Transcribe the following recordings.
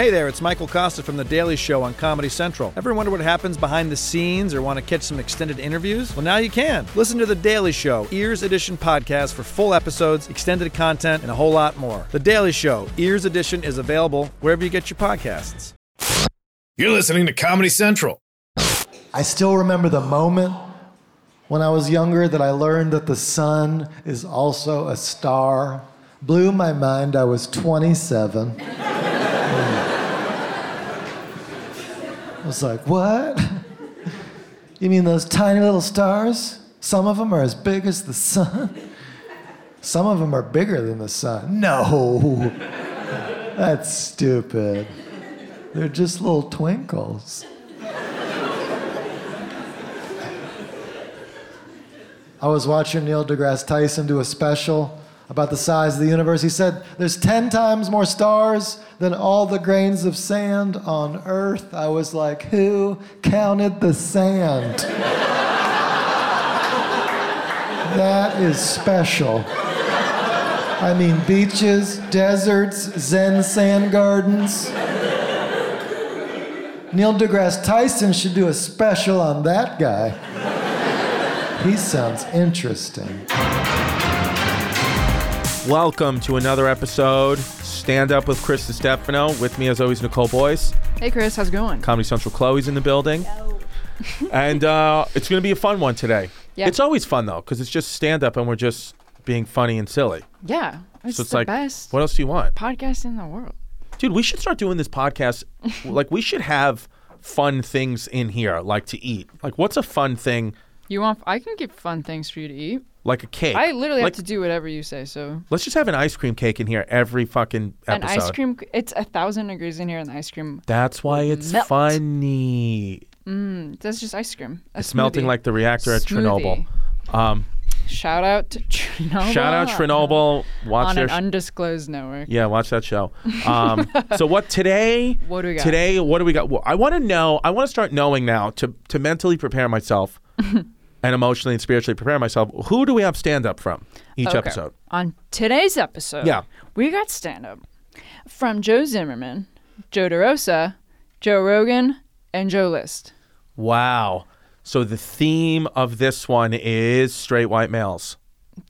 Hey there, it's Michael Kosta from The Daily Show on Comedy Central. Ever wonder what happens behind the scenes or want to catch some extended interviews? Well, now you can. Listen to The Daily Show, Ears Edition podcast for full episodes, extended content, and a whole lot more. The Daily Show, Ears Edition is available wherever you get your podcasts. You're listening to Comedy Central. I still remember the moment when I was younger that I learned that the sun is also a star. Blew my mind. I was 27. I was like, what? You mean those tiny little stars? Some of them are as big as the sun. Some of them are bigger than the sun. No. That's stupid. They're just little twinkles. I was watching Neil deGrasse Tyson do a special about the size of the universe. He said, there's 10 times more stars than all the grains of sand on Earth. I was like, who counted the sand? That is special. I mean, beaches, deserts, Zen sand gardens. Neil deGrasse Tyson should do a special on that guy. He sounds interesting. Welcome to another episode, Stand Up with Chris DiStefano. With me, as always, Nicole Boyce. Hey, Chris. How's it going? Comedy Central Chloe's in the building. Yo. And it's going to be a fun one today. Yeah. It's always fun, though, because it's just stand-up and we're just being funny and silly. Yeah. It's, so it's the like, best what else do you want? Podcast in the world. Dude, we should start doing this podcast. Like, we should have fun things in here, like to eat. Like, what's a fun thing? You want? I can get fun things for you to eat. Like a cake. I literally have to do whatever you say, so. Let's just have an ice cream cake in here every fucking episode. An ice cream, it's 1,000 degrees in here and the ice cream. That's why it's melt. Funny. That's just ice cream. It's melting like the reactor at Chernobyl. Shout out to Chernobyl. Shout out Chernobyl. Watch on an undisclosed network. Yeah, watch that show. So what do we got? Today, what do we got? Well, I want to start knowing now to mentally prepare myself. And emotionally and spiritually prepare myself. Who do we have stand-up from each episode? On today's episode, we got stand-up from Joe Zimmerman, Joe DeRosa, Joe Rogan, and Joe List. Wow. So the theme of this one is straight white males.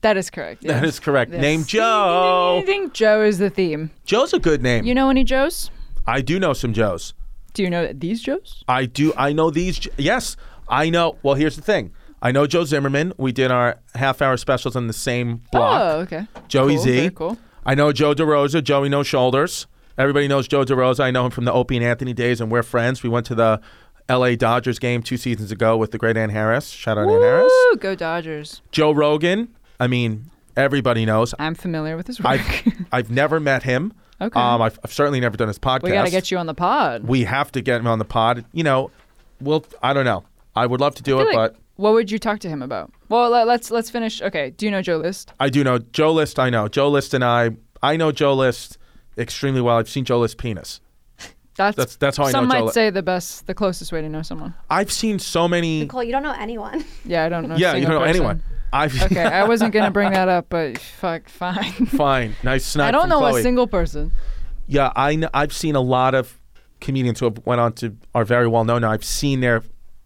That is correct. Yes. That is correct. Yes. Name Joe. I think Joe is the theme. Joe's a good name. You know any Joes? I do know some Joes. Do you know these Joes? I do. I know these. Yes. I know. Well, here's the thing. I know Joe Zimmerman. We did our half-hour specials on the same block. Oh, okay. Joey cool, Z. Very cool. I know Joe DeRosa, Joey No Shoulders. Everybody knows Joe DeRosa. I know him from the Opie and Anthony days, and we're friends. We went to the L.A. Dodgers game 2 seasons ago with the great Ann Harris. Shout out Ann Harris. Woo! Go Dodgers. Joe Rogan. I mean, everybody knows. I'm familiar with his work. I've never met him. Okay. I've certainly never done his podcast. We got to get you on the pod. We have to get him on the pod. You know, I don't know. I would love to do it, but... What would you talk to him about? Well, let's finish. Okay, do you know Joe List? I do know Joe List. I know Joe List, and I know Joe List extremely well. I've seen Joe List's penis. That's how I know Joe List. Some might say the closest way to know someone. I've seen so many. Nicole, you don't know anyone. Yeah, I don't know. Yeah, you don't know anyone. Okay, I wasn't gonna bring that up, but fuck, fine. Fine, nice snipe. I don't know Chloe. A single person. Yeah, I've seen a lot of comedians who have went on to are very well known now. I've seen their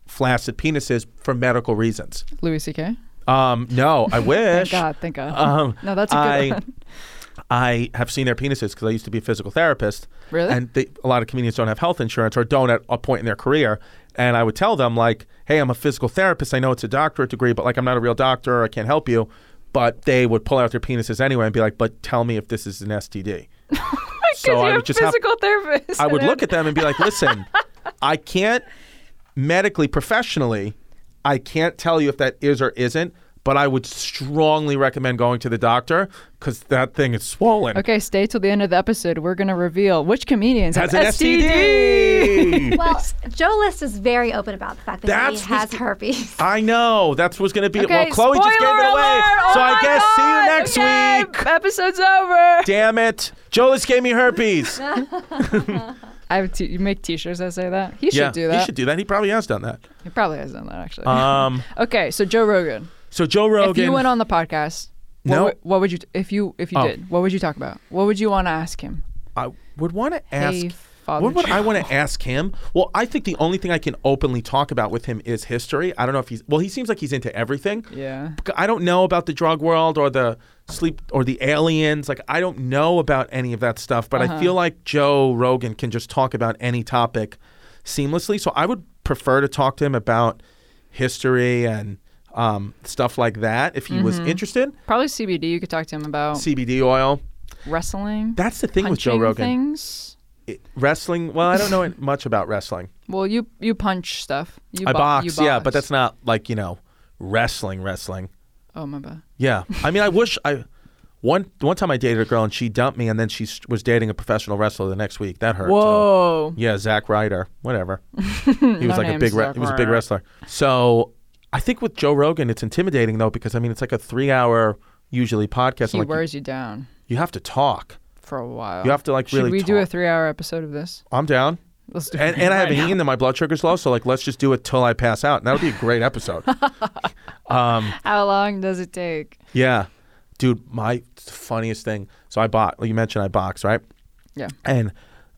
flaccid penises for medical reasons. Louis C.K.? No, I wish. Thank God. No, that's a good one. I have seen their penises because I used to be a physical therapist. Really? And a lot of comedians don't have health insurance or don't at a point in their career. And I would tell them, like, hey, I'm a physical therapist. I know it's a doctorate degree, but, like, I'm not a real doctor. Or I can't help you. But they would pull out their penises anyway and be like, but tell me if this is an STD. So I would just therapist. I would look at them and be like, listen, I can't. Medically, professionally, I can't tell you if that is or isn't, but I would strongly recommend going to the doctor because that thing is swollen. Okay, stay till the end of the episode. We're going to reveal which comedians have an STD. Well, Joe List is very open about the fact that he has herpes. I know. That's what's going to be. Okay, well, Chloe just gave it away. So I guess see you next week. Episode's over. Damn it. Joe List gave me herpes. You make t-shirts that say that? He should do that. He probably has done that. Actually. Okay, so Joe Rogan. If you went on the podcast, what would you, if you did, what would you talk about? What would you want to ask him? I would want to ask father. What would I want to ask him? Well, I think the only thing I can openly talk about with him is history. I don't know if he's, well, he seems like he's into everything. Yeah. I don't know about the drug world or the sleep or the aliens. Like, I don't know about any of that stuff, but I feel like Joe Rogan can just talk about any topic seamlessly. So I would prefer to talk to him about history and stuff like that if he was interested. Probably CBD. You could talk to him about CBD oil. Wrestling. That's the thing with Joe Rogan. Things? Wrestling. Well, I don't know much about wrestling. Well, you punch stuff. I box. Yeah, but that's not like, you know, wrestling. Oh, my bad. Yeah. I mean, I wish I... One time I dated a girl and she dumped me and then she was dating a professional wrestler the next week. That hurt. Whoa. So, yeah, Zach Ryder. Whatever. He was a big wrestler. So I think with Joe Rogan, it's intimidating though because, I mean, it's like a 3-hour usually podcast. He wears you down. You have to talk. For a while. You have to really do a 3-hour episode of this? I'm down. Let's do it. And I haven't eaten and my blood sugar's low, so let's just do it till I pass out. And that would be a great episode. How long does it take? Yeah. Dude, my funniest thing. So you mentioned I box, right? Yeah. And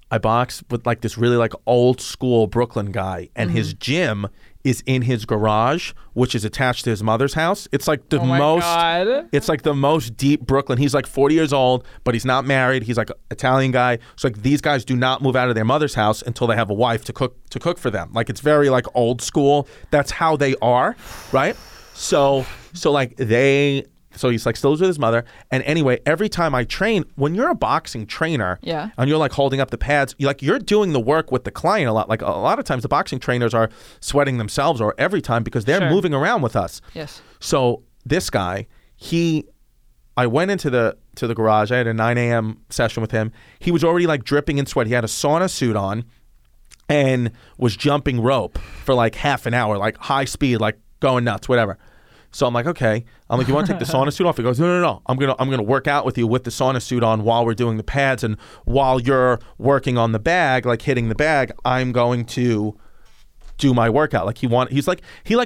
I box with like this really like old school Brooklyn guy, and his gym is in his garage, which is attached to his mother's house. It's like the It's like the most deep Brooklyn. He's like 40 years old, but he's not married. He's like an Italian guy. So like these guys do not move out of their mother's house until they have a wife to cook for them. Like it's very like old school. That's how they are, right? So he's like still with his mother. And anyway, every time I train, when you're a boxing trainer and you're like holding up the pads, you're doing the work with the client a lot. Like a lot of times the boxing trainers are sweating themselves or every time because they're moving around with us. Yes. So this guy, I went into the garage. I had a 9 a.m. session with him. He was already like dripping in sweat. He had a sauna suit on and was jumping rope for like half an hour, like high speed, like going nuts, whatever. So I'm like, okay. I'm like, you want to take the sauna suit off? He goes, no. I'm gonna work out with you with the sauna suit on while we're doing the pads, and while you're working on the bag, like hitting the bag, I'm going to do my workout. Like he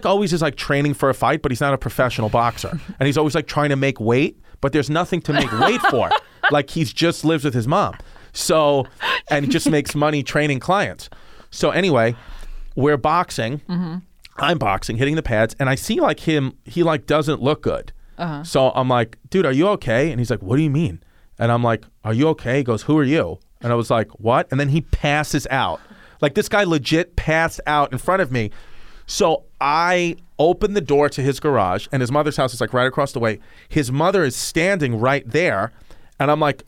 always is like training for a fight, but he's not a professional boxer, and he's always like trying to make weight, but there's nothing to make weight for. Like he just lives with his mom, so and just makes money training clients. So anyway, we're boxing. Mm-hmm. I'm boxing, hitting the pads, and I see like him, he like doesn't look good. Uh-huh. So I'm like, dude, are you okay? And he's like, what do you mean? And I'm like, are you okay? He goes, who are you? And I was like, what? And then he passes out. Like this guy legit passed out in front of me. So I open the door to his garage, and his mother's house is like right across the way. His mother is standing right there, and I'm like,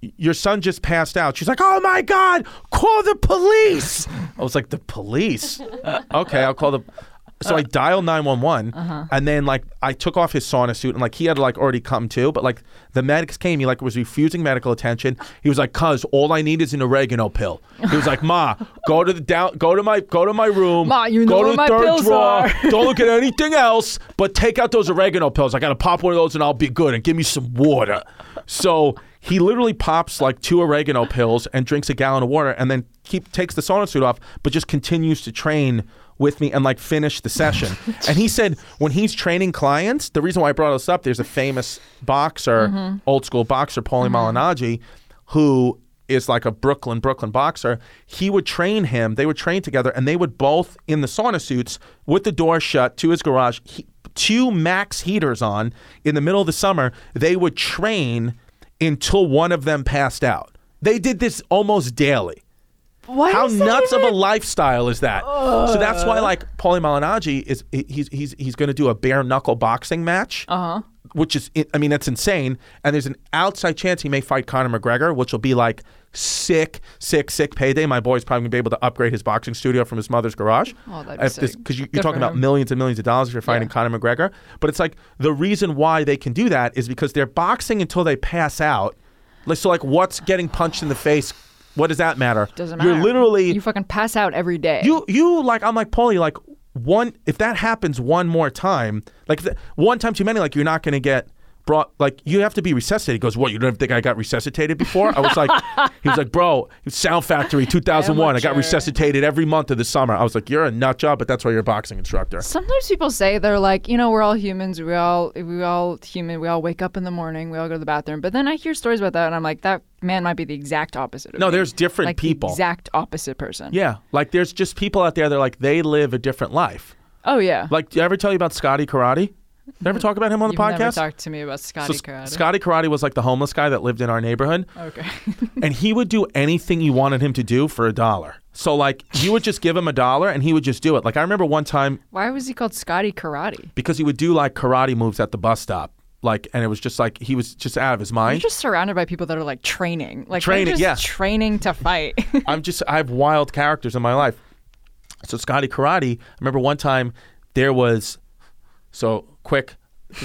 your son just passed out. She's like, oh my God, call the police. I was like, the police? Okay, I'll call the... So I dialed 911, and then like I took off his sauna suit, and like he had like already come to, but like the medics came. He like was refusing medical attention. He was like, "Cuz, all I need is an oregano pill." He was like, "Ma, go to my room. Ma, you know where my pills are. Don't look at anything else, but take out those oregano pills. I gotta pop one of those, and I'll be good. And give me some water." So he literally pops like 2 oregano pills and drinks a gallon of water, and then takes the sauna suit off, but just continues to train with me and like finish the session. And he said when he's training clients, the reason why I brought this up, there's a famous boxer, old school boxer, Paulie Malignaggi, who is like a Brooklyn boxer. He would train him, they would train together, and they would both in the sauna suits with the door shut to his garage, 2 max heaters on in the middle of the summer. They would train until one of them passed out. They did this almost daily. How nuts of a lifestyle is that? So that's why, like, Paulie Malignaggi he's going to do a bare knuckle boxing match, which is, I mean, that's insane. And there's an outside chance he may fight Conor McGregor, which will be like sick payday. My boy's probably going to be able to upgrade his boxing studio from his mother's garage. Oh, that'd be sick. Because you're talking about millions and millions of dollars if you're fighting Conor McGregor. But it's like the reason why they can do that is because they're boxing until they pass out. So, like, what's getting punched in the face? What does that matter? Doesn't matter. You're literally... You fucking pass out every day. I'm like, Paulie, like, if that happens one more time, like, one time too many, like, you're not going to get brought, like, you have to be resuscitated. He goes, what, you don't think I got resuscitated before? I was like, he was like, bro, Sound Factory 2001. I got resuscitated every month of the summer. I was like, you're a nut job, but that's why you're a boxing instructor. Sometimes people say, they're like, you know, we're all humans. We all human. We all wake up in the morning. We all go to the bathroom. But then I hear stories about that, and I'm like, that man might be the exact opposite of me. No, there's different like people. The exact opposite person. Yeah. Like, there's just people out there that are like, they live a different life. Oh, yeah. Like, did I ever tell you about Scotty Karate? Never talk about him on the podcast? Never talked to me about Scotty Karate. Scotty Karate was like the homeless guy that lived in our neighborhood. Okay. And he would do anything you wanted him to do for $1. So like you would just give him $1 and he would just do it. Like I remember one time. Why was he called Scotty Karate? Because he would do like karate moves at the bus stop. Like, and it was just like, he was just out of his mind. You're just surrounded by people that are like training. Like training, just training to fight. I have wild characters in my life. So Scotty Karate, I remember one time there was,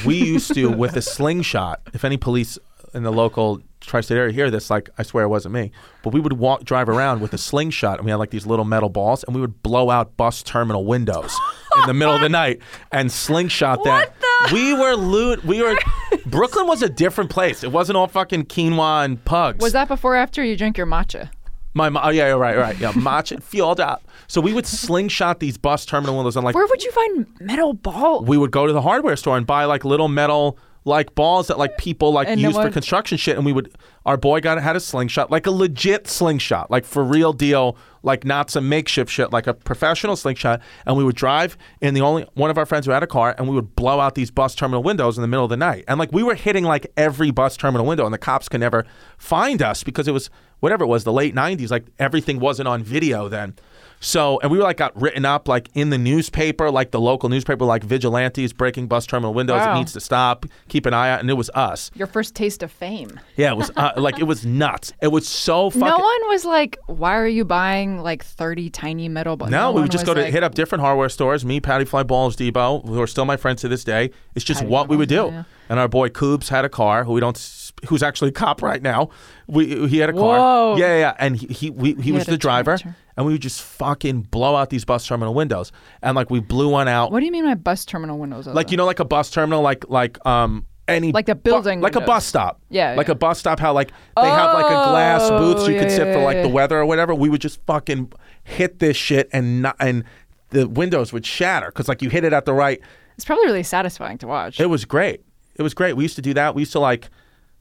we used to, with a slingshot, if any police in the local tri-state area hear this, like, I swear it wasn't me, but we would drive around with a slingshot, and we had like these little metal balls, and we would blow out bus terminal windows in the middle of the night and slingshot that. Brooklyn was a different place. It wasn't all fucking quinoa and pugs. Was that before or after you drank your matcha? Right. Yeah, matcha fueled up. So we would slingshot these bus terminal windows. I'm like, where would you find metal balls? We would go to the hardware store and buy like little metal like balls that like people like use for construction shit. And we would, our boy had a slingshot, like a legit slingshot, like for real deal, like not some makeshift shit, like a professional slingshot. And we would drive in the only one of our friends who had a car, and we would blow out these bus terminal windows in the middle of the night. And like we were hitting like every bus terminal window, and the cops could never find us because it was whatever it was, the late 90s, like everything wasn't on video then. So, and we were like got written up like in the newspaper, like the local newspaper, like vigilantes breaking bus terminal windows. Wow. It needs to stop. Keep an eye out. And it was us. Your first taste of fame. Yeah, it was like it was nuts. It was so fucking. No one was like, why are you buying like 30 tiny metal balls? No, we would just go to hit up different hardware stores. Me, Patty Fly, Balls, Debo, who are still my friends to this day. It's just what we would do. Yeah. And our boy Coobs had a car who's actually a cop right now. He had a car. Whoa. Yeah. And he was the driver. And we would just fucking blow out these bus terminal windows. And like we blew one out. What do you mean by bus terminal windows? Like, you know, like a bus terminal, like like the building like a bus stop. Yeah. Like a bus stop, how like they have like a glass booth so you can sit for like the weather or whatever. We would just fucking hit this shit and the windows would shatter because like you hit it at the right. It's probably really satisfying to watch. It was great. We used to do that. We used to like,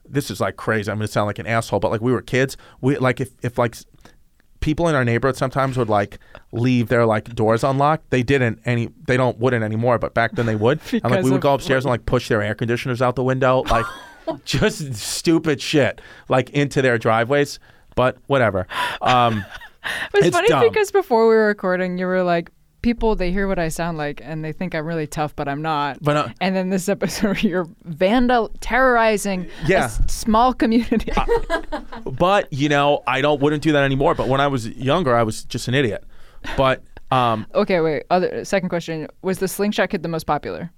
this is like crazy. I'm going to sound like an asshole, but like we were kids. We like if like people in our neighborhood sometimes would like leave their like doors unlocked. They wouldn't anymore, but back then they would. And like we would go upstairs and like push their air conditioners out the window, like just stupid shit, like into their driveways. But whatever. It was funny because before we were recording, you were like, people, they hear what I sound like, and they think I'm really tough, but I'm not. And then this episode, you're terrorizing a small community. But, you know, I wouldn't do that anymore. But when I was younger, I was just an idiot. But okay, wait. Second question. Was the slingshot kid the most popular?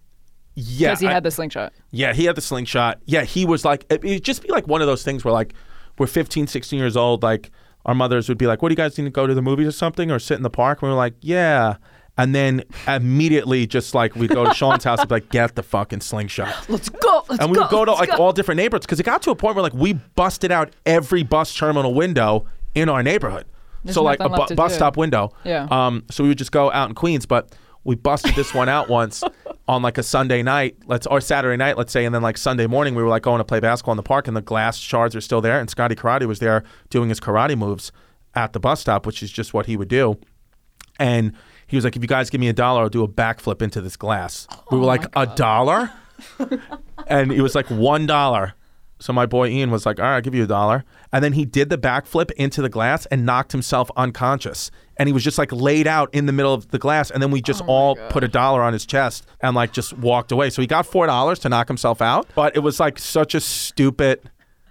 Yeah. Because he had the slingshot. Yeah, he had the slingshot. Yeah, he was like, it'd just be like one of those things where like we're 15, 16 years old, like our mothers would be like, what do you guys need to go to the movies or something or sit in the park? And we were like, yeah. And then immediately just like we'd go to Sean's house and be like, get the fucking slingshot. Let's go. Let's and we would go to like all different neighborhoods because it got to a point where like we busted out every bus terminal window in our neighborhood. There's so like a bus stop window. Yeah. So we would just go out in Queens, but we busted this one out once on like a Sunday night or Saturday night, let's say. And then like Sunday morning, we were like going to play basketball in the park and the glass shards are still there. And Scotty Karate was there doing his karate moves at the bus stop, which is just what he would do. And he was like, if you guys give me $1, I'll do a backflip into this glass. We were like, $1? And it was like $1. So my boy Ian was like, all right, I'll give you $1. And then he did the backflip into the glass and knocked himself unconscious. And he was just like laid out in the middle of the glass. And then we just put $1 on his chest and like just walked away. So he got $4 to knock himself out. But it was like such a stupid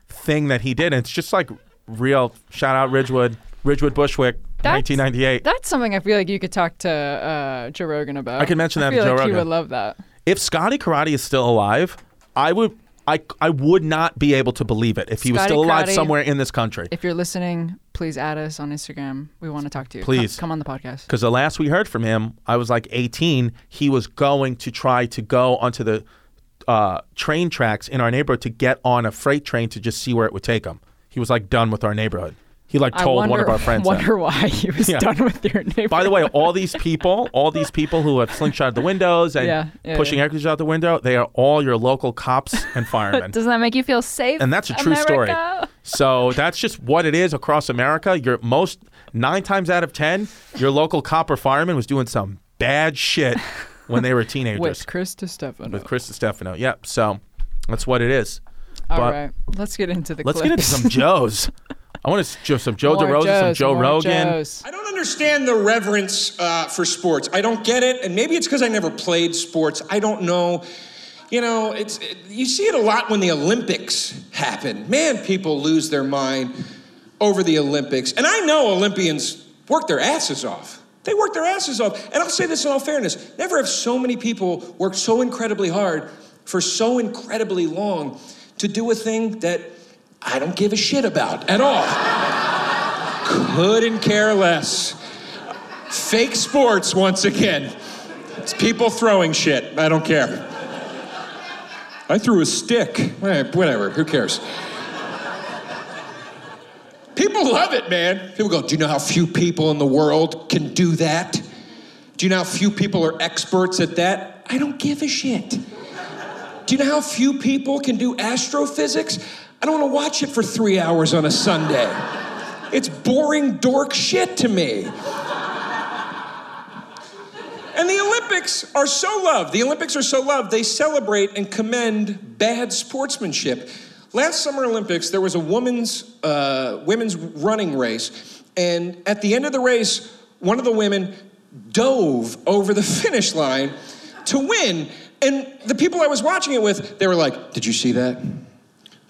thing that he did. And it's just like real, shout out Ridgewood, Bushwick. 1998. That's something I feel like you could talk to Joe Rogan about. I could mention that to Joe Rogan. He would love that. If Scotty Karate is still alive, I would not be able to believe it if he was still alive somewhere in this country. If you're listening, please add us on Instagram. We want to talk to you. Please. Come on the podcast. Because the last we heard from him, I was like 18. He was going to try to go onto the train tracks in our neighborhood to get on a freight train to just see where it would take him. He was like done with our neighborhood. He like told one of our friends. I wonder why he was done with your neighborhood. By the way, all these people who have slingshotted the windows and pushing aircraft out the window, they are all your local cops and firemen. Doesn't that make you feel safe? And that's a true story. So that's just what it is across America. You're 9 times out of 10, your local cop or fireman was doing some bad shit when they were teenagers. With Chris DiStefano. Yep. So that's what it is. All right. Let's get into the clips. Let's get into some Joes. I want to some Joe DeRosa, some Joe Rogan. Joes. I don't understand the reverence for sports. I don't get it, and maybe it's because I never played sports. I don't know. You know, you see it a lot when the Olympics happen. Man, people lose their mind over the Olympics. And I know Olympians work their asses off. They work their asses off. And I'll say this in all fairness. Never have so many people worked so incredibly hard for so incredibly long to do a thing that I don't give a shit about at all. Couldn't care less. Fake sports once again. It's people throwing shit. I don't care. I threw a stick. Whatever, who cares? People love it, man. People go, do you know how few people in the world can do that? Do you know how few people are experts at that? I don't give a shit. Do you know how few people can do astrophysics? I don't want to watch it for 3 hours on a Sunday. It's boring dork shit to me. And the Olympics are so loved. The Olympics are so loved, they celebrate and commend bad sportsmanship. Last Summer Olympics, there was a women's running race, and at the end of the race, one of the women dove over the finish line to win. And the people I was watching it with, they were like, did you see that?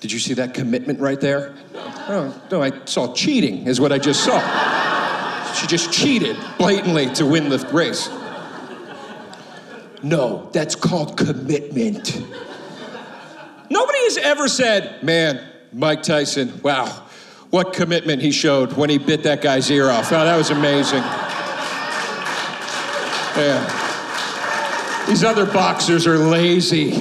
Did you see that commitment right there? Oh, no, I saw cheating is what I just saw. She just cheated blatantly to win the race. No, that's called commitment. Nobody has ever said, man, Mike Tyson, wow, what commitment he showed when he bit that guy's ear off. Oh, that was amazing. Yeah. These other boxers are lazy.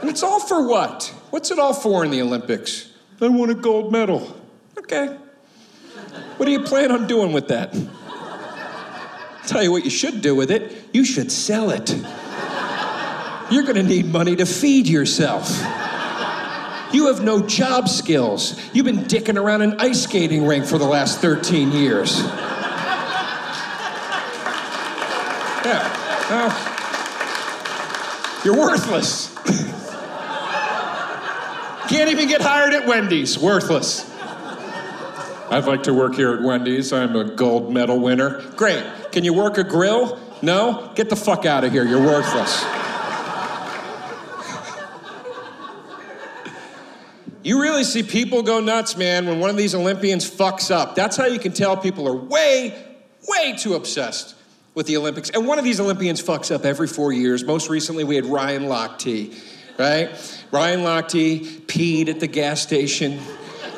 And it's all for what? What's it all for in the Olympics? I won a gold medal. Okay. What do you plan on doing with that? Tell you what you should do with it. You should sell it. You're gonna need money to feed yourself. You have no job skills. You've been dicking around an ice skating rink for the last 13 years. Yeah. You're worthless. Can't even get hired at Wendy's. Worthless. I'd like to work here at Wendy's. I'm a gold medal winner. Great. Can you work a grill? No? Get the fuck out of here. You're worthless. You really see people go nuts, man, when one of these Olympians fucks up. That's how you can tell people are way, way too obsessed with the Olympics. And one of these Olympians fucks up every 4 years. Most recently, we had Ryan Lochte, right? Ryan Lochte peed at the gas station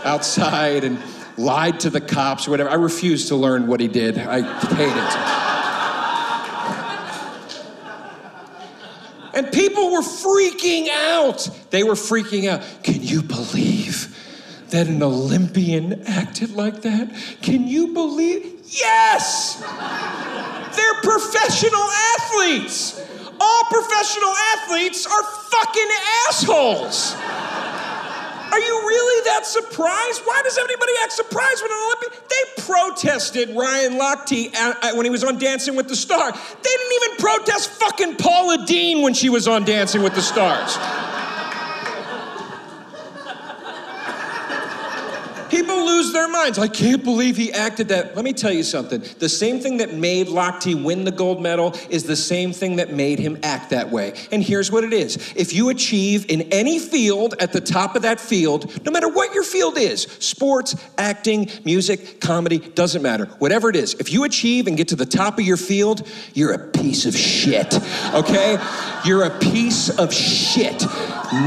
outside and lied to the cops or whatever. I refuse to learn what he did. I hate it. And people were freaking out. They were freaking out. Can you believe that an Olympian acted like that? Can you believe? Yes! They're professional athletes. All professional athletes are fucking assholes. Are you really that surprised? Why does everybody act surprised when an Olympic? They protested Ryan Lochte when he was on Dancing with the Stars. They didn't even protest fucking Paula Dean when she was on Dancing with the Stars. People lose their minds. I can't believe he acted that. Let me tell you something. The same thing that made Lochte win the gold medal is the same thing that made him act that way. And here's what it is. If you achieve in any field at the top of that field, no matter what your field is, sports, acting, music, comedy, doesn't matter. Whatever it is, if you achieve and get to the top of your field, you're a piece of shit, okay? You're a piece of shit.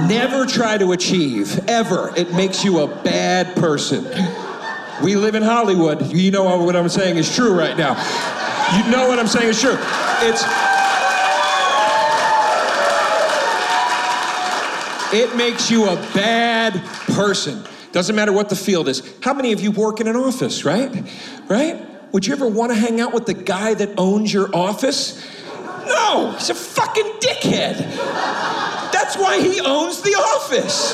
Never try to achieve, ever. It makes you a bad person. We live in Hollywood. You know what I'm saying is true right now. You know what I'm saying is true. It's It makes you a bad person. Doesn't matter what the field is. How many of you work in an office, right? Right? Would you ever want to hang out with the guy that owns your office? No, he's a fucking dickhead. That's why he owns the office.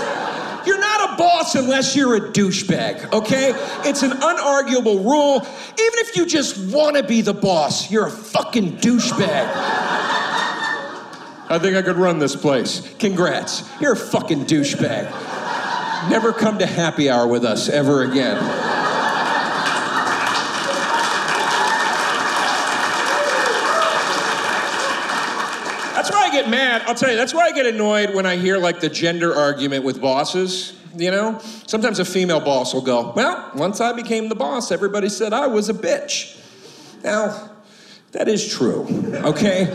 You're not a boss unless you're a douchebag, okay? It's an unarguable rule. Even if you just want to be the boss, you're a fucking douchebag. I think I could run this place. Congrats. You're a fucking douchebag. Never come to happy hour with us ever again. That's why I get mad. I'll tell you, that's why I get annoyed when I hear like the gender argument with bosses. You know? Sometimes a female boss will go, well, once I became the boss, everybody said I was a bitch. Now, that is true, okay?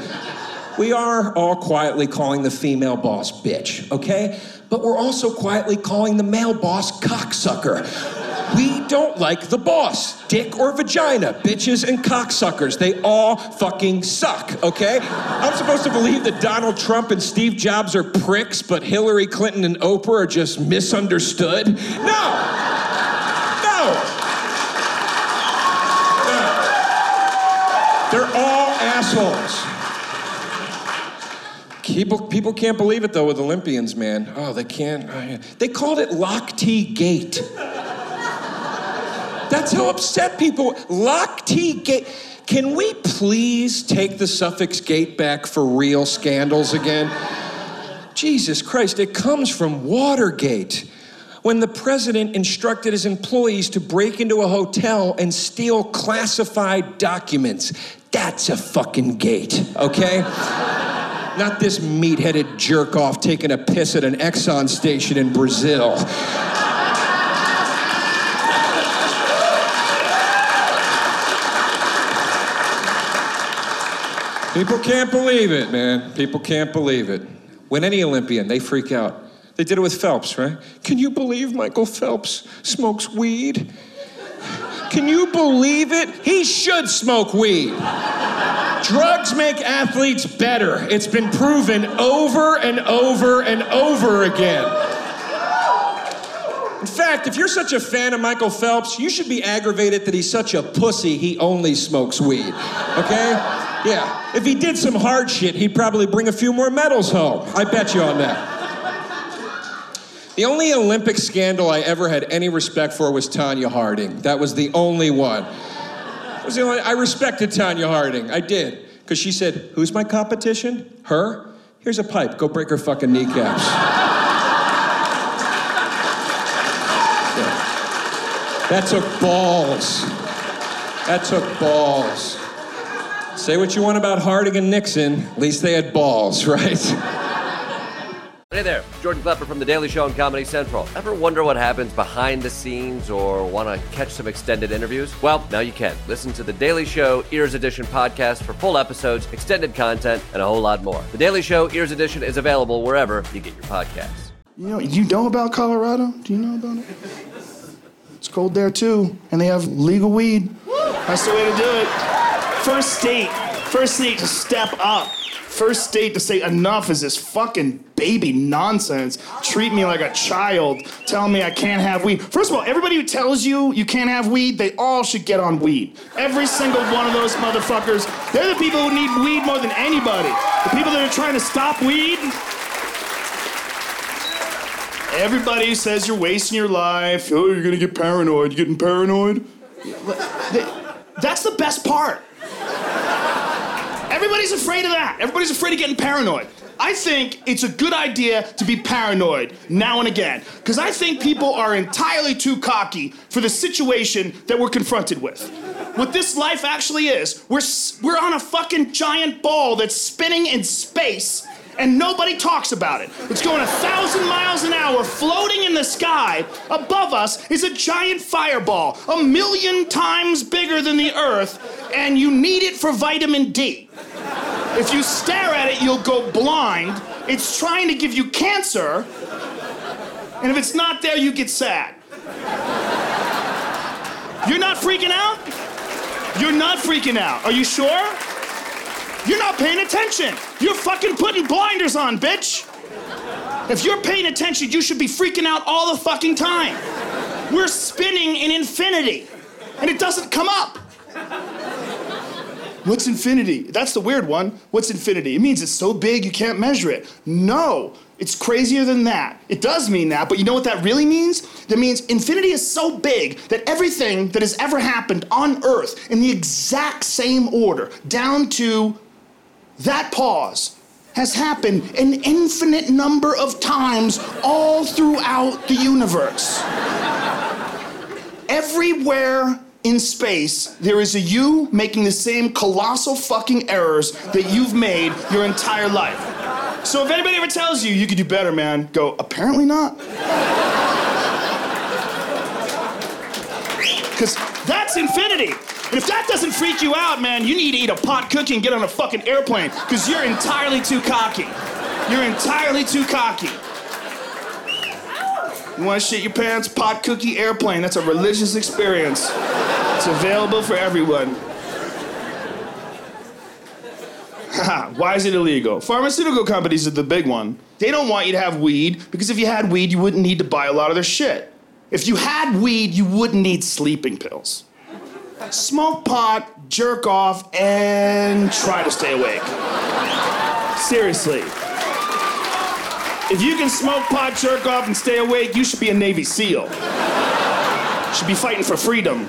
We are all quietly calling the female boss bitch, okay? But we're also quietly calling the male boss cocksucker. We don't like the boss, dick or vagina, bitches and cocksuckers. They all fucking suck, okay? I'm supposed to believe that Donald Trump and Steve Jobs are pricks, but Hillary Clinton and Oprah are just misunderstood? No! They're all assholes. People can't believe it, though, with Olympians, man. Oh, they can't. Oh, yeah. They called it Lochte Gate. That's how upset people... Lochte Gate. Can we please take the suffix gate back for real scandals again? Jesus Christ, it comes from Watergate, when the president instructed his employees to break into a hotel and steal classified documents. That's a fucking gate, okay? Not this meat-headed jerk-off taking a piss at an Exxon station in Brazil. People can't believe it, man. People can't believe it. When any Olympian, they freak out. They did it with Phelps, right? Can you believe Michael Phelps smokes weed? Can you believe it? He should smoke weed. Drugs make athletes better. It's been proven over and over and over again. In fact, if you're such a fan of Michael Phelps, you should be aggravated that he's such a pussy he only smokes weed, okay? Yeah, if he did some hard shit, he'd probably bring a few more medals home. I bet you on that. The only Olympic scandal I ever had any respect for was Tanya Harding. That was the only one. I respected Tanya Harding, I did. Because she said, who's my competition? Her? Here's a pipe, go break her fucking kneecaps. Yeah. That took balls. That took balls. Say what you want about Harding and Nixon, at least they had balls, right? Hey there, Jordan Klepper from The Daily Show and Comedy Central. Ever wonder what happens behind the scenes or want to catch some extended interviews? Well, now you can. Listen to The Daily Show Ears Edition podcast for full episodes, extended content, and a whole lot more. The Daily Show Ears Edition is available wherever you get your podcasts. You know about Colorado? Do you know about it? It's cold there, too, and they have legal weed. That's the way to do it. First state to step up. First state to say enough is this fucking baby nonsense. Treat me like a child. Tell me I can't have weed. First of all, everybody who tells you you can't have weed, they all should get on weed. Every single one of those motherfuckers, they're the people who need weed more than anybody. The people that are trying to stop weed. Everybody who says you're wasting your life, oh, you're gonna get paranoid, you're getting paranoid. That's the best part. Everybody's afraid of that. Everybody's afraid of getting paranoid. I think it's a good idea to be paranoid now and again, because I think people are entirely too cocky for the situation that we're confronted with. What this life actually is, we're on a fucking giant ball that's spinning in space, and nobody talks about it. It's going 1,000 miles an hour, floating in the sky. Above us is a giant fireball, 1,000,000 times bigger than the Earth, and you need it for vitamin D. If you stare at it, you'll go blind. It's trying to give you cancer, and if it's not there, you get sad. You're not freaking out? You're not freaking out. Are you sure? You're not paying attention. You're fucking putting blinders on, bitch. If you're paying attention, you should be freaking out all the fucking time. We're spinning in infinity, and it doesn't come up. What's infinity? That's the weird one. What's infinity? It means it's so big you can't measure it. No, it's crazier than that. It does mean that, but you know what that really means? That means infinity is so big that everything that has ever happened on Earth in the exact same order, down to that pause, has happened an infinite number of times all throughout the universe. Everywhere in space, there is a you making the same colossal fucking errors that you've made your entire life. So if anybody ever tells you, you could do better, man, go, apparently not. Because that's infinity. And if that doesn't freak you out, man, you need to eat a pot cookie and get on a fucking airplane, because you're entirely too cocky. You're entirely too cocky. You want to shit your pants? Pot cookie airplane. That's a religious experience. It's available for everyone. Haha, why is it illegal? Pharmaceutical companies are the big one. They don't want you to have weed, because if you had weed, you wouldn't need to buy a lot of their shit. If you had weed, you wouldn't need sleeping pills. Smoke pot, jerk off, and try to stay awake. Seriously. If you can smoke pot, jerk off, and stay awake, you should be a Navy SEAL. You should be fighting for freedom.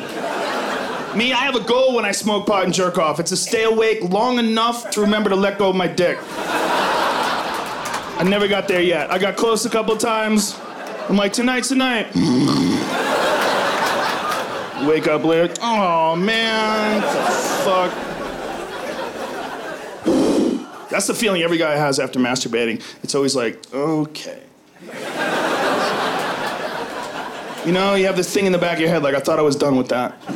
Me, I have a goal when I smoke pot and jerk off. It's to stay awake long enough to remember to let go of my dick. I never got there yet. I got close a couple times. I'm like, tonight's the night. Wake up later, oh man, what the fuck? That's the feeling every guy has after masturbating. It's always like, okay. You know, you have this thing in the back of your head, like, I thought I was done with that. I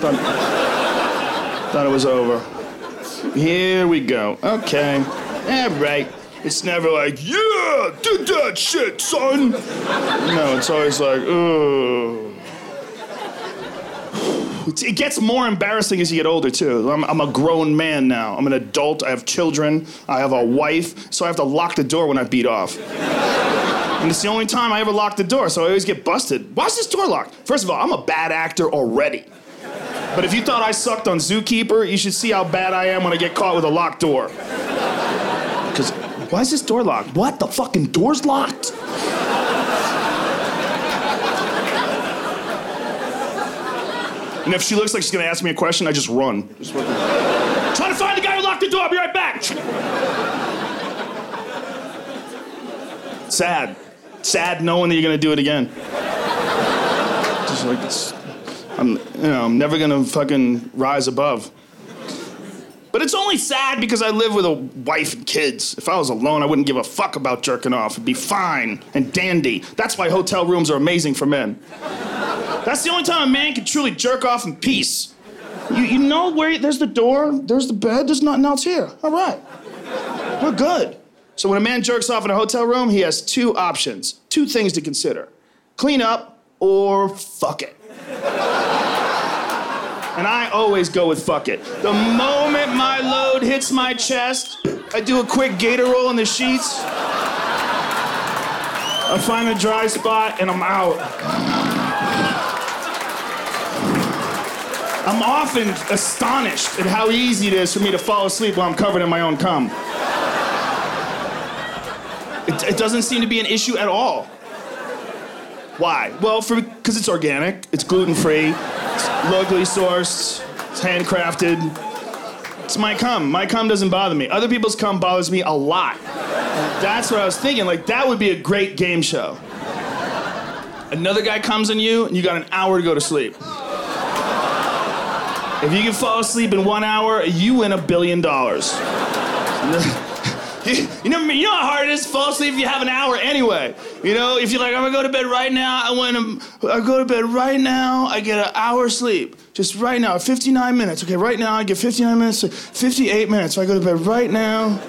thought it was over. Here we go, okay, all right. It's never like, yeah, do that shit, son. No, it's always like, ooh. It gets more embarrassing as you get older, too. I'm a grown man now. I'm an adult. I have children. I have a wife. So I have to lock the door when I beat off. And it's the only time I ever lock the door, so I always get busted. Why is this door locked? First of all, I'm a bad actor already. But if you thought I sucked on Zookeeper, you should see how bad I am when I get caught with a locked door. Because why is this door locked? What? The fucking door's locked? And if she looks like she's gonna ask me a question, I just run. Just run. Try to find the guy who locked the door, I'll be right back! Sad. Sad knowing that you're gonna do it again. Just like, I'm never gonna fucking rise above. But it's only sad because I live with a wife and kids. If I was alone, I wouldn't give a fuck about jerking off. It'd be fine and dandy. That's why hotel rooms are amazing for men. That's the only time a man can truly jerk off in peace. You know where, there's the door, there's the bed, there's nothing else here. All right, we're good. So when a man jerks off in a hotel room, he has two options, two things to consider. Clean up or fuck it. And I always go with fuck it. The moment my load hits my chest, I do a quick gator roll in the sheets. I find a dry spot and I'm out. I'm often astonished at how easy it is for me to fall asleep while I'm covered in my own cum. It doesn't seem to be an issue at all. Why? Well, because it's organic, it's gluten-free, it's locally sourced, it's handcrafted. It's my cum. My cum doesn't bother me. Other people's cum bothers me a lot. And that's what I was thinking, like, that would be a great game show. Another guy comes on you, and you got an hour to go to sleep. If you can fall asleep in 1 hour, you win $1 billion. You know how hard it is to fall asleep if you have an hour anyway. You know, if you're like, I'm gonna go to bed right now, I go to bed right now, I get an hour sleep. Just right now, 59 minutes. Okay, right now I get 59 minutes, 58 minutes, so I go to bed right now.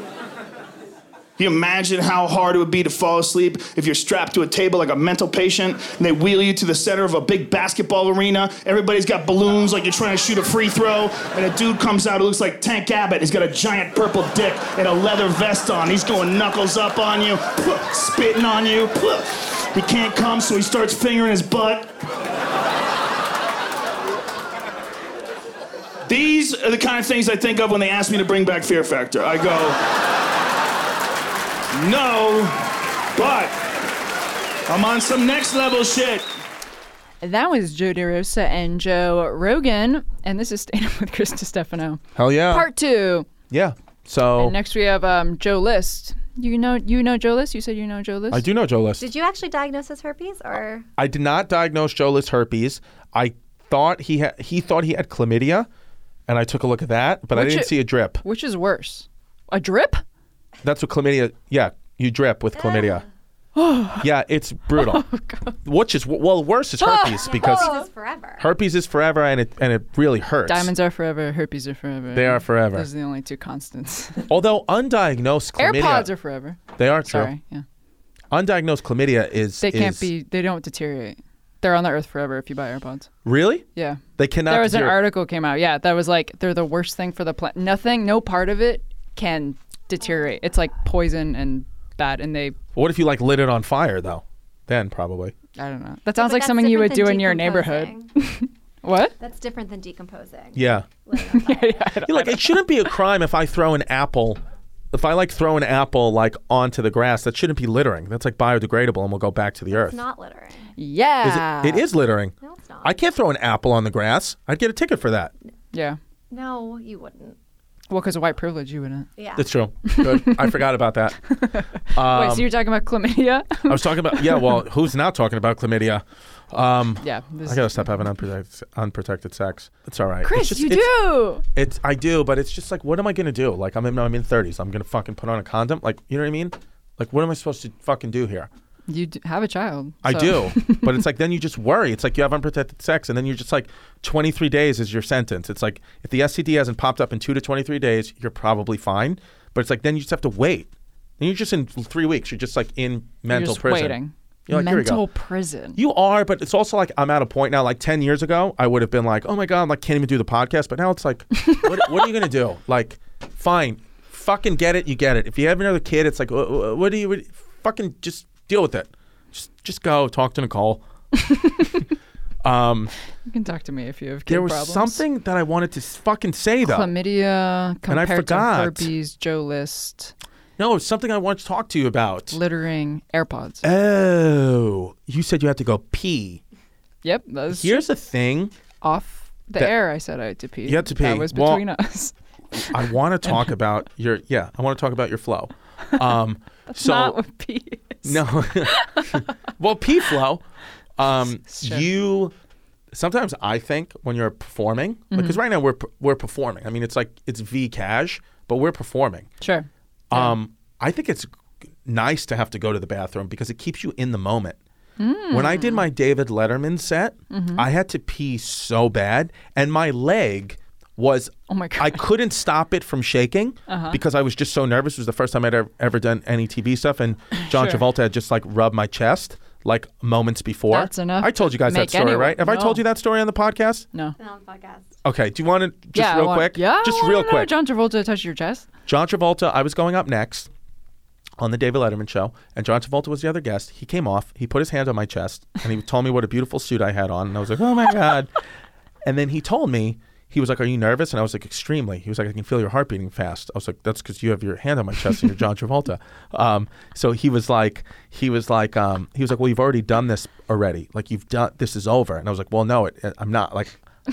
Can you imagine how hard it would be to fall asleep if you're strapped to a table like a mental patient and they wheel you to the center of a big basketball arena? Everybody's got balloons like you're trying to shoot a free throw, and a dude comes out who looks like Tank Abbott. He's got a giant purple dick and a leather vest on. He's going knuckles up on you, spitting on you. He can't come, so he starts fingering his butt. These are the kind of things I think of when they ask me to bring back Fear Factor. I go... No, but I'm on some next level shit. That was Joe DeRosa and Joe Rogan, and this is Stand Up with Chris DiStefano. Hell yeah. Part 2. Yeah. So and next we have Joe List. You know Joe List? You said you know Joe List? I do know Joe List. Did you actually diagnose his herpes, or? I did not diagnose Joe List herpes. I thought he had chlamydia, and I took a look at that, but I didn't see a drip. Which is worse? A drip? That's what chlamydia, yeah, you drip with chlamydia. Yeah, it's brutal. Oh, which is, well, worse is herpes, because herpes is forever. Herpes is forever, and it really hurts. Diamonds are forever, herpes are forever. They are forever. Those are the only two constants. Although undiagnosed chlamydia. AirPods are forever. They are true. Sorry, yeah. Undiagnosed chlamydia is... They don't deteriorate. They're on the earth forever if you buy AirPods. Really? Yeah. They cannot deteriorate. There was an article came out, yeah, that was like, they're the worst thing for the planet. Nothing, no part of it can... deteriorate. It's like poison and bad, and they... What if you like lit it on fire though? Then probably. I don't know. That sounds like something you would do in your neighborhood. What? That's different than decomposing. Yeah. It shouldn't be a crime if I throw an apple. If I like throw an apple like onto the grass, that shouldn't be littering. That's like biodegradable and will go back to the earth. It's not littering. Yeah. It is littering. No, it's not. I can't throw an apple on the grass. I'd get a ticket for that. Yeah. No, you wouldn't. Well, because of white privilege, you wouldn't. Yeah. That's true. Good. I forgot about that. Wait, so you're talking about chlamydia? I was talking about, yeah, well, who's not talking about chlamydia? Yeah. I got to stop having unprotected sex. It's all right. Chris, you do. I do, but it's just like, what am I going to do? Like, I'm in 30s. I'm going to fucking put on a condom. Like, you know what I mean? Like, what am I supposed to fucking do here? You have a child. So. I do. But it's like, then you just worry. It's like you have unprotected sex, and then you're just like, 23 days is your sentence. It's like, if the STD hasn't popped up in 2 to 23 days, you're probably fine. But it's like, then you just have to wait. And you're just in 3 weeks. You're just like in mental prison. You're just waiting. You're like, mental prison. You are, but it's also like, I'm at a point now, like 10 years ago, I would have been like, oh my God, I like, can't even do the podcast. But now it's like, what are you going to do? Like, fine. Fucking get it. You get it. If you have another kid, it's like, what do you fucking just... deal with it. Just go talk to Nicole. You can talk to me if you have kid problems. There was something that I wanted to fucking say though. Chlamydia compared to herpes, Joe List. No, it's something I wanted to talk to you about. Littering, AirPods. Oh, you said you had to go pee. Yep. Here's the thing. Off the air, I said I had to pee. You had to pee. That was between us. I want to talk about your. Yeah, I want to talk about your flow. That's not what pee is. No. Well, pee flow. Sure. You sometimes I think when you're performing, because mm-hmm. like, right now we're performing. I mean, it's like it's Vcash, but we're performing. Sure. Yeah. I think it's nice to have to go to the bathroom because it keeps you in the moment. Mm. When I did my David Letterman set, mm-hmm. I had to pee so bad, and my leg. Was oh my God. I couldn't stop it from shaking because I was just so nervous. It was the first time I'd ever done any TV stuff, and John sure. Travolta had just like rubbed my chest like moments before. That's enough. I told you guys that story, anyone. Right? Have I told you that story on the podcast? No. Not on the podcast. Okay. Do you want to just real quick? Yeah. Just real quick. John Travolta touched your chest. John Travolta. I was going up next on the David Letterman show, and John Travolta was the other guest. He came off. He put his hand on my chest, and he told me what a beautiful suit I had on, and I was like, oh my God. And then he told me. He was like, are you nervous? And I was like, extremely. He was like, I can feel your heart beating fast. I was like, that's because you have your hand on my chest and you're John Travolta. So he was like, well, you've already done this already. Like this is over. And I was like, well, no, I'm not. Like,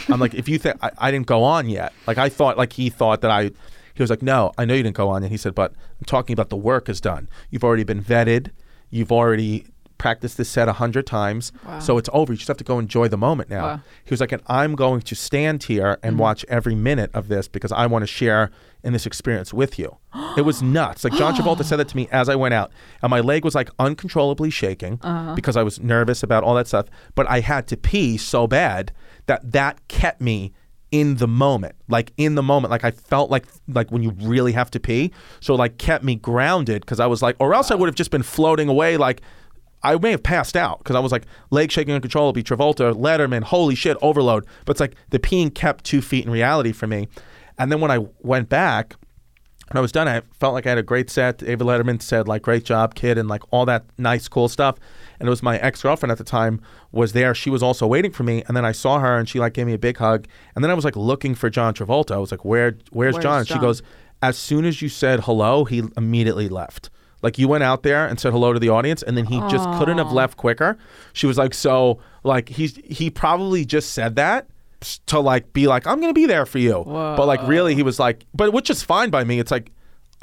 I'm like, if you think I didn't go on yet. Like I thought, like he thought that he was like, no, I know you didn't go on. And he said, but I'm talking about the work is done. You've already been vetted. You've already practiced this set 100 times. Wow. So it's over. You just have to go enjoy the moment now. Wow. He was like, and I'm going to stand here and mm-hmm. watch every minute of this because I want to share in this experience with you. It was nuts. Like John Travolta said that to me as I went out, and my leg was like uncontrollably shaking because I was nervous about all that stuff, but I had to pee so bad that kept me in the moment, like I felt like when you really have to pee. So like kept me grounded, because I was like, or else I would have just been floating away. Like I may have passed out, because I was like leg shaking uncontrollably, Travolta, Letterman, holy shit, overload. But it's like the peeing kept 2 feet in reality for me. And then when I went back and I was done, I felt like I had a great set. David Letterman said like, great job, kid, and like all that nice, cool stuff. And it was my ex-girlfriend at the time was there. She was also waiting for me. And then I saw her and she like gave me a big hug. And then I was like looking for John Travolta. I was like, where's John? And she goes, as soon as you said hello, he immediately left. Like you went out there and said hello to the audience, and then he just couldn't have left quicker. She was like, so like he probably just said that to like be like, I'm gonna be there for you. Whoa. But like really he was like, but which is fine by me. It's like,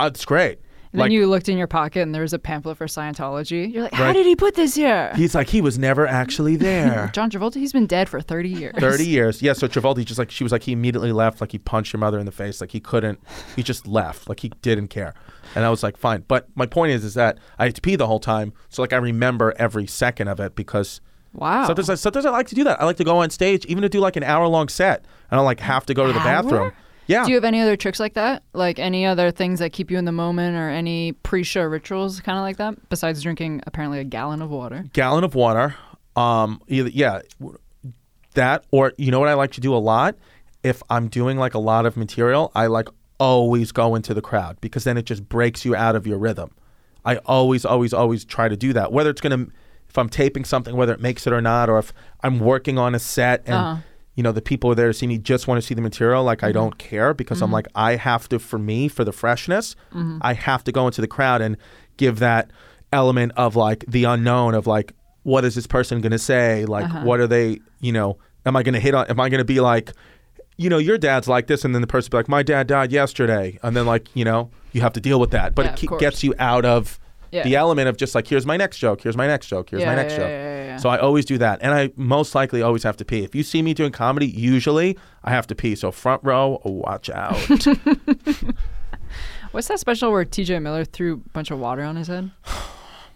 it's great. And like, then you looked in your pocket and there was a pamphlet for Scientology. You're like, how did he put this here? He's like, he was never actually there. John Travolta, he's been dead for 30 years. 30 years. Yeah, so Travolta, just like, she was like, he immediately left. Like he punched your mother in the face. Like he couldn't, he just left. Like he didn't care. And I was like, fine. But my point is that I had to pee the whole time. So like I remember every second of it, because sometimes I like to do that. I like to go on stage, even to do like an hour long set. I don't like have to go to the bathroom. Yeah. Do you have any other tricks like that? Like any other things that keep you in the moment, or any pre-show rituals kind of like that, besides drinking apparently a gallon of water? Gallon of water. That, or you know what I like to do a lot? If I'm doing like a lot of material, I like always go into the crowd, because then it just breaks you out of your rhythm. I always try to do that. Whether it's going to, if I'm taping something, whether it makes it or not, or if I'm working on a set and... You know, the people there to see me just want to see the material. Like, I don't care, because I'm like, I have to, for the freshness, I have to go into the crowd and give that element of like the unknown of like, what is this person going to say? Like, what are they, you know, am I going to be like, you know, your dad's like this. And then the person be like, my dad died yesterday. And then like, you know, you have to deal with that. But it gets you out of the element of just like, here's my next joke, here's my next joke, here's my next joke. Yeah. So I always do that. And I most likely always have to pee. If you see me doing comedy, usually I have to pee. So front row, watch out. What's that special where TJ Miller threw a bunch of water on his head?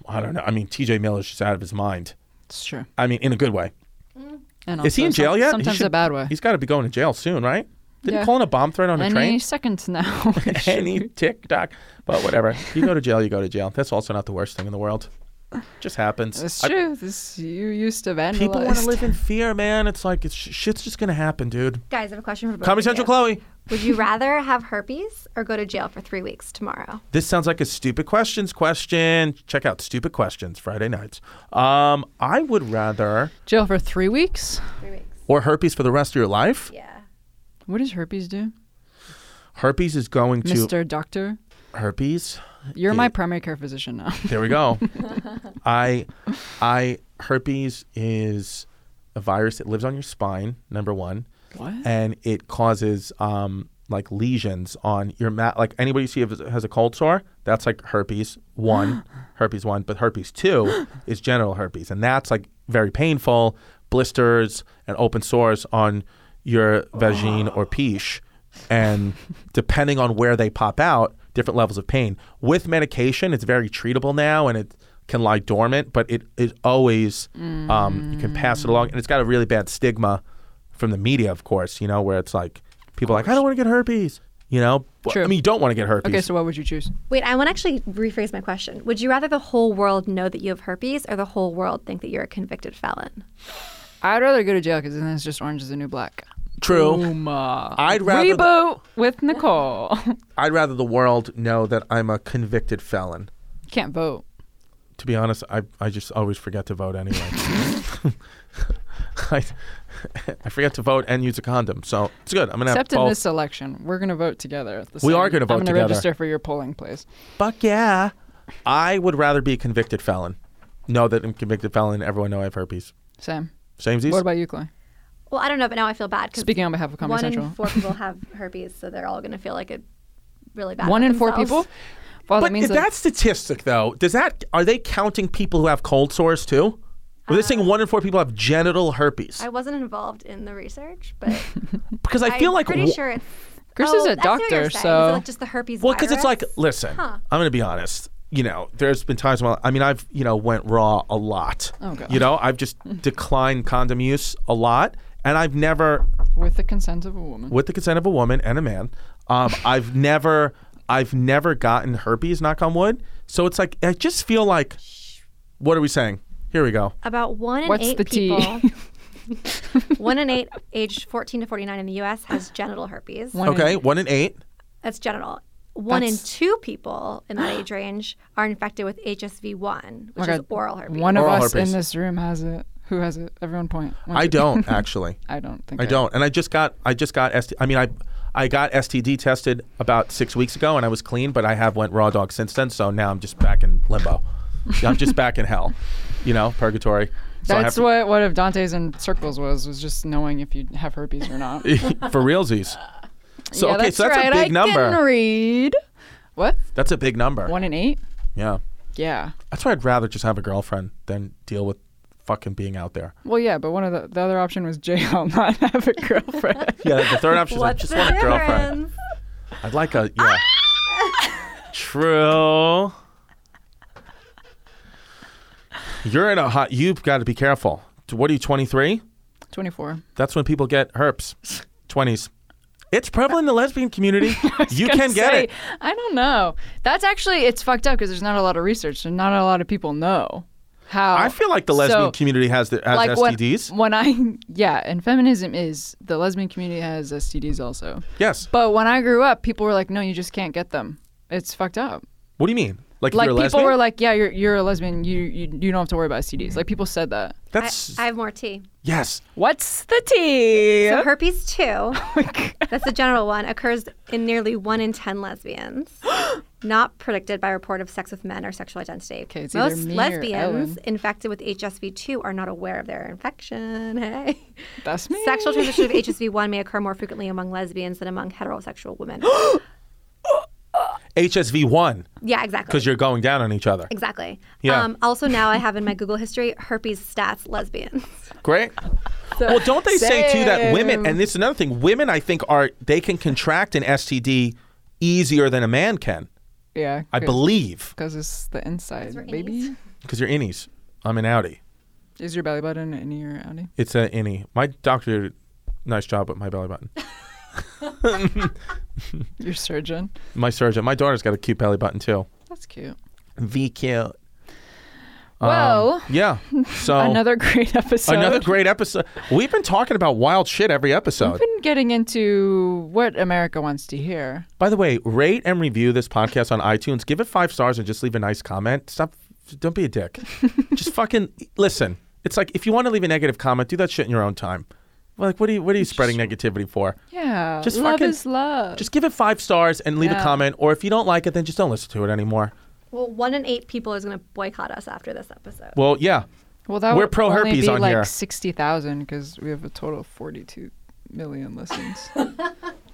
I don't know. I mean, TJ Miller's just out of his mind. It's true. I mean, in a good way. And also, is he in jail yet? Sometimes a bad way. He's got to be going to jail soon, right? Didn't he call in a bomb threat on a train? Any seconds now. Any tick-tock. But whatever. You go to jail, you go to jail. That's also not the worst thing in the world. It just happens. It's true. You used to vandalize. People want to live in fear, man. It's like, shit's just going to happen, dude. Guys, I have a question for both Comedy Central, Chloe. Would you rather have herpes or go to jail for 3 weeks tomorrow? This sounds like a stupid questions question. Check out Stupid Questions Friday nights. I would rather... Jail for 3 weeks? 3 weeks. Or herpes for the rest of your life? Yeah. What does herpes do? Herpes is going to... Mr. Doctor? Herpes? You're my primary care physician now. There we go. Herpes is a virus that lives on your spine, number one. What? And it causes like lesions on your mat. Like anybody you see has a cold sore, that's like herpes one. Herpes one. But herpes two is genital herpes. And that's like very painful, blisters and open sores on... your vagine or peesh, and depending on where they pop out, different levels of pain. With medication, it's very treatable now, and it can lie dormant, but it always you can pass it along, and it's got a really bad stigma from the media, of course, you know, where it's like people are like, I don't want to get herpes, you know. True. I mean, you don't want to get herpes. Okay, so what would you choose? Wait, I want to actually rephrase my question. Would you rather the whole world know that you have herpes, or the whole world think that you're a convicted felon? I'd rather go to jail, because then it's just Orange Is the New Black. True. Boom. I'd rather Reboot with Nicole. I'd rather the world know that I'm a convicted felon. Can't vote. To be honest, I just always forget to vote anyway. I forget to vote and use a condom, so it's good. I'm gonna Except have both. In this election, we're gonna vote together. We are gonna vote together. I'm gonna register for your polling place. Fuck yeah! I would rather be a convicted felon. Know that I'm a convicted felon. Everyone know I have herpes. Same. What about you, Chloe? Well, I don't know, but now I feel bad. Speaking on behalf of Comedy Central. 1 in 4 people have herpes, so they're all going to feel like it really bad. 1 in 4 people? Well, but that means that statistic, though, are they counting people who have cold sores, too? Are they saying 1 in 4 people have genital herpes? I wasn't involved in the research, but... because I feel like... I'm pretty sure it's... Chris is a doctor, so... Is it like just the herpes virus? Well, because it's like, listen, I'm going to be honest. You know, there's been times when I've, went raw a lot. Oh, God. You know, I've just declined condom use a lot. And I've never... With the consent of a woman. With the consent of a woman and a man. I've never gotten herpes, knock on wood. So it's like, I just feel like... What are we saying? Here we go. About one in eight people... one in eight aged 14 to 49 in the U.S. has genital herpes. One in eight. That's genital. One in two people in that age range are infected with HSV-1, which is oral herpes. One of us in this room has it. Who has it? Everyone point. I don't actually. I don't think I don't. And I just got STD. I mean, I got STD tested about 6 weeks ago, and I was clean, but I have went raw dog since then. So now I'm just back in limbo. I'm just back in hell. You know, purgatory. So that's what if Dante's in circles was just knowing if you have herpes or not. For realsies. So yeah, okay, that's a big number. I can read. What? That's a big number. One in eight? Yeah. Yeah. That's why I'd rather just have a girlfriend than deal with fucking being out there. Well, yeah, but one of the other option was I'll not have a girlfriend. Yeah, the third option is I just want a girlfriend. I'd like a yeah. True. You're in a hot... You've got to be careful. What are you, 23? 24. That's when people get herpes. 20s. It's prevalent in the lesbian community. You can get it. I don't know. That's actually... It's fucked up because there's not a lot of research and not a lot of people know how... I feel like the lesbian community has STDs. And feminism is... The lesbian community has STDs also. Yes. But when I grew up, people were like, no, you just can't get them. It's fucked up. What do you mean? Like people lesbian? Were like, yeah, you're a lesbian. You don't have to worry about STDs. Like people said that. I have more tea. Yes. What's the tea? So herpes 2, that's the general one, occurs in nearly 1 in 10 lesbians. Not predicted by report of sex with men or sexual identity. It's most lesbians infected with HSV-2 are not aware of their infection. Hey. That's me. Sexual transmission of HSV-1 may occur more frequently among lesbians than among heterosexual women. HSV-1. Yeah, exactly. Because you're going down on each other. Exactly. Yeah. Also, now I have in my Google history, herpes stats lesbians. Great. So, well, don't they say, too, that women, and this is another thing, women, I think, they can contract an STD easier than a man can. Yeah. I believe. Because it's the inside, baby. Because you're innies. I'm an outie. Is your belly button an innie or an outie? It's an innie. My doctor did a nice job with my belly button. Your surgeon? My surgeon. My daughter's got a cute belly button too. That's cute. Cute. Well, yeah. So another great episode. We've been talking about wild shit every episode. We've been getting into what America wants to hear. By the way, rate and review this podcast on iTunes. Give it 5 stars and just leave a nice comment. Stop. Don't be a dick. Just fucking listen. It's like if you want to leave a negative comment, do that shit in your own time. Like, what are you spreading negativity for? Yeah, just love is love. Just give it 5 stars and leave a comment. Or if you don't like it, then just don't listen to it anymore. Well, 1 in 8 people is going to boycott us after this episode. Well, yeah. Well, that we're pro herpes be on like here. 60,000 because we have a total of 42 million listens.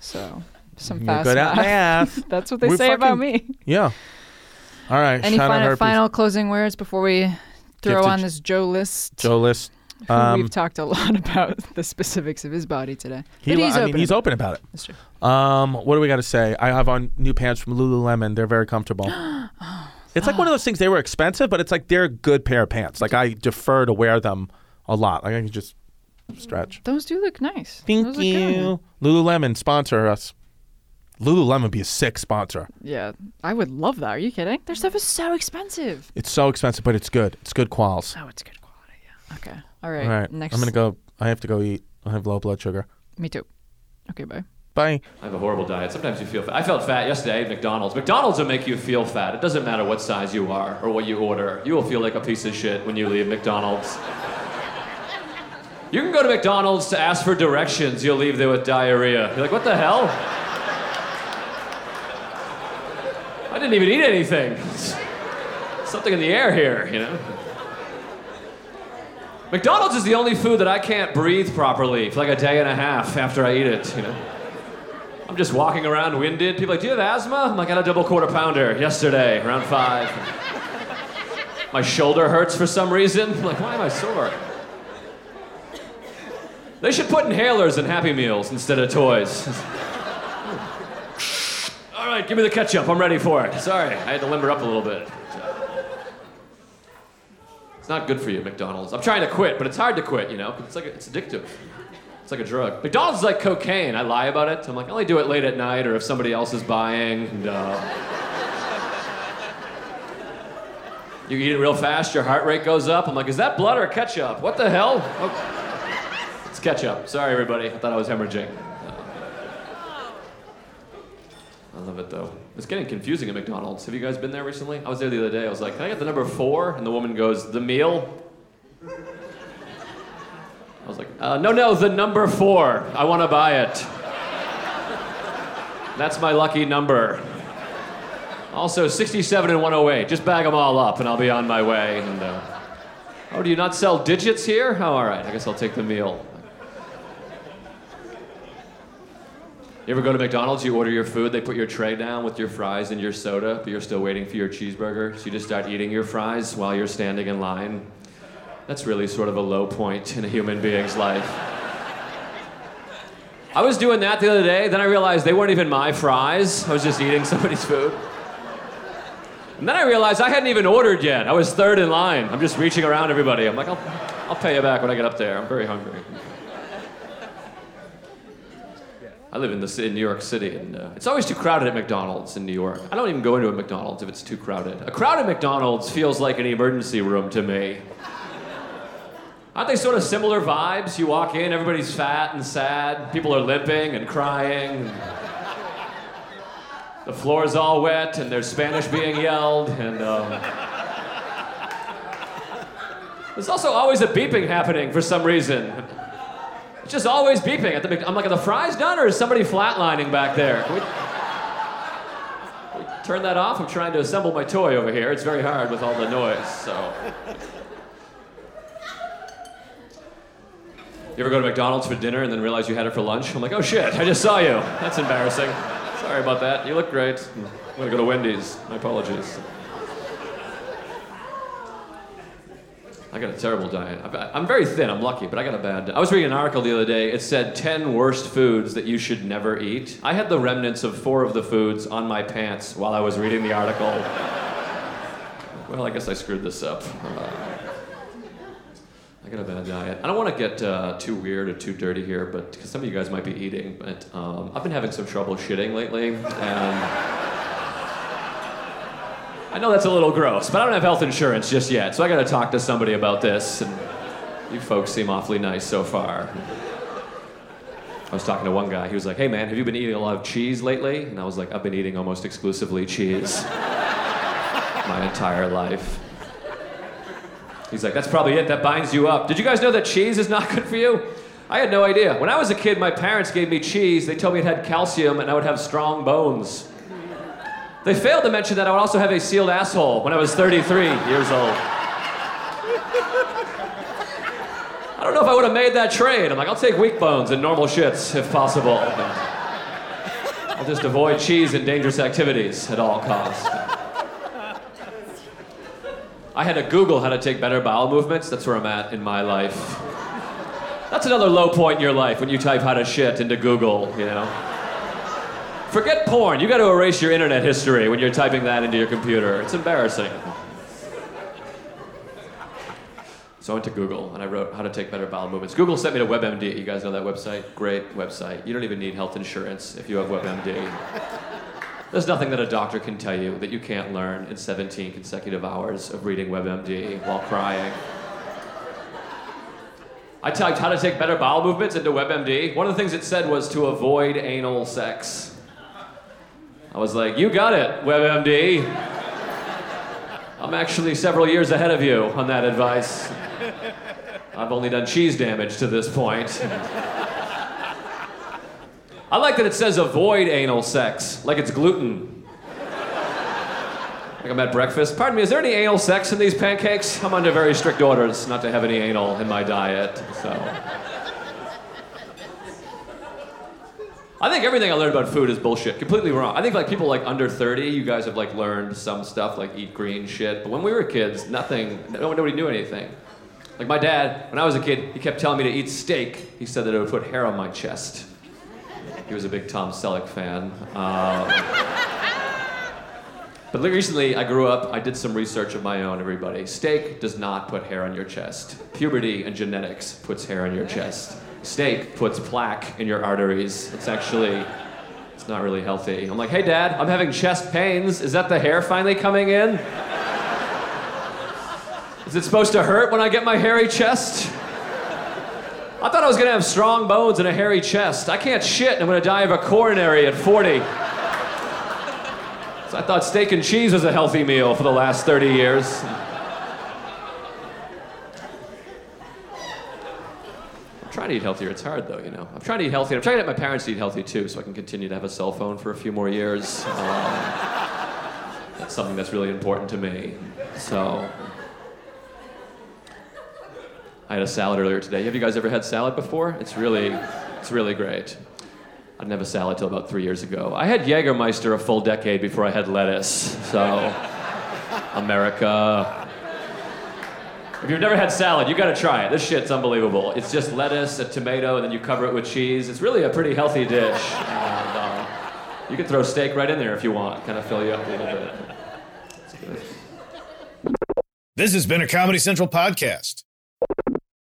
So some fast good at math. That's what they say about me. Yeah. All right. Any final closing words before we throw on this Joe List? Joe List. We've talked a lot about the specifics of his body today. He's open about it. That's true. What do we got to say? I have on new pants from Lululemon. They're very comfortable. It's like one of those things. They were expensive, but it's like they're a good pair of pants. Like I defer to wear them a lot. Like I can just stretch. Those do look nice. Thank you. Lululemon, sponsor us. Lululemon would be a sick sponsor. Yeah, I would love that. Are you kidding? Their stuff is so expensive. It's so expensive, but it's good. It's good quals. Oh, it's good quality. Yeah. Okay. All right. Next. I'm going to go. I have to go eat. I have low blood sugar. Me too. Okay, bye. Bye. I have a horrible diet. Sometimes you feel fat. I felt fat yesterday at McDonald's. McDonald's will make you feel fat. It doesn't matter what size you are or what you order. You will feel like a piece of shit when you leave McDonald's. You can go to McDonald's to ask for directions. You'll leave there with diarrhea. You're like, what the hell? I didn't even eat anything. Something in the air here, you know? McDonald's is the only food that I can't breathe properly for like a day and a half after I eat it, you know? I'm just walking around winded. People are like, do you have asthma? I'm like, I had a double quarter pounder yesterday, around 5. My shoulder hurts for some reason. I'm like, why am I sore? They should put inhalers in Happy Meals instead of toys. All right, give me the ketchup. I'm ready for it. Sorry, I had to limber up a little bit. It's not good for you, McDonald's. I'm trying to quit, but it's hard to quit, you know? It's addictive. It's like a drug. McDonald's is like cocaine. I lie about it. I'm like, I only do it late at night or if somebody else is buying. And, you eat it real fast, your heart rate goes up. I'm like, is that blood or ketchup? What the hell? Oh, it's ketchup. Sorry, everybody. I thought I was hemorrhaging. I love it, though. It's getting confusing at McDonald's. Have you guys been there recently? I was there the other day. I was like, can I get the number 4? And the woman goes, the meal? I was like, no, the number 4. I want to buy it. That's my lucky number. Also, 67 and 108. Just bag them all up, and I'll be on my way. And, oh, do you not sell digits here? Oh, all right. I guess I'll take the meal. You ever go to McDonald's, you order your food, they put your tray down with your fries and your soda, but you're still waiting for your cheeseburger, so you just start eating your fries while you're standing in line? That's really sort of a low point in a human being's life. I was doing that the other day, then I realized they weren't even my fries. I was just eating somebody's food. And then I realized I hadn't even ordered yet. I was third in line. I'm just reaching around everybody. I'm like, I'll pay you back when I get up there. I'm very hungry. I live in New York City, and it's always too crowded at McDonald's in New York. I don't even go into a McDonald's if it's too crowded. A crowded McDonald's feels like an emergency room to me. Aren't they sort of similar vibes? You walk in, everybody's fat and sad. People are limping and crying. The floor's all wet, and there's Spanish being yelled, and... there's also always a beeping happening for some reason. Just always beeping. I'm like, are the fries done or is somebody flatlining back there? Can we turn that off? I'm trying to assemble my toy over here. It's very hard with all the noise, so. You ever go to McDonald's for dinner and then realize you had it for lunch? I'm like, oh shit, I just saw you. That's embarrassing. Sorry about that. You look great. I'm gonna go to Wendy's. My apologies. I got a terrible diet. I'm very thin, I'm lucky, but I got a bad diet. I was reading an article the other day. It said 10 worst foods that you should never eat. I had the remnants of 4 of the foods on my pants while I was reading the article. Well, I guess I screwed this up. I got a bad diet. I don't want to get too weird or too dirty here, but because some of you guys might be eating, but I've been having some trouble shitting lately. I know that's a little gross, but I don't have health insurance just yet, so I gotta talk to somebody about this. And you folks seem awfully nice so far. I was talking to one guy, he was like, hey man, have you been eating a lot of cheese lately? And I was like, I've been eating almost exclusively cheese my entire life. He's like, that's probably it, that binds you up. Did you guys know that cheese is not good for you? I had no idea. When I was a kid, my parents gave me cheese, they told me it had calcium and I would have strong bones. They failed to mention that I would also have a sealed asshole when I was 33 years old. I don't know if I would have made that trade. I'm like, I'll take weak bones and normal shits if possible. I'll just avoid cheese and dangerous activities at all costs. I had to Google how to take better bowel movements. That's where I'm at in my life. That's another low point in your life when you type how to shit into Google, you know. Forget porn. You got to erase your internet history when you're typing that into your computer. It's embarrassing. So I went to Google and I wrote how to take better bowel movements. Google sent me to WebMD. You guys know that website? Great website. You don't even need health insurance if you have WebMD. There's nothing that a doctor can tell you that you can't learn in 17 consecutive hours of reading WebMD while crying. I typed how to take better bowel movements into WebMD. One of the things it said was to avoid anal sex. I was like, you got it, WebMD. I'm actually several years ahead of you on that advice. I've only done cheese damage to this point. I like that it says avoid anal sex, like it's gluten. Like I'm at breakfast. Pardon me, is there any anal sex in these pancakes? I'm under very strict orders not to have any anal in my diet, so. I think everything I learned about food is bullshit. Completely wrong. I think like people like under 30, you guys have like learned some stuff like eat green shit. But when we were kids, nobody knew anything. Like my dad, when I was a kid, he kept telling me to eat steak. He said that it would put hair on my chest. He was a big Tom Selleck fan. But recently, I grew up, I did some research of my own, everybody. Steak does not put hair on your chest. Puberty and genetics puts hair on your chest. steak puts plaque in your arteries. It's actually, it's not really healthy. I'm like, hey, Dad, I'm having chest pains. Is that the hair finally coming in? Is it supposed to hurt when I get my hairy chest? I thought I was gonna have strong bones and a hairy chest. I can't shit and I'm gonna die of a coronary at 40. So I thought steak and cheese was a healthy meal for the last 30 years. I'm trying to eat healthier. It's hard though, you know. I'm trying to eat healthy. I'm trying to get my parents to eat healthy too so I can continue to have a cell phone for a few more years. That's something that's really important to me. So. I had a salad earlier today. Have you guys ever had salad before? It's really great. I didn't have a salad till about 3 years ago. I had Jägermeister a full decade before I had lettuce. So, America. If you've never had salad, you gotta try it. This shit's unbelievable. It's just lettuce, a tomato, and then you cover it with cheese. It's really a pretty healthy dish. And, you can throw steak right in there if you want. Kind of fill you up a little bit. It's good. This has been a Comedy Central podcast.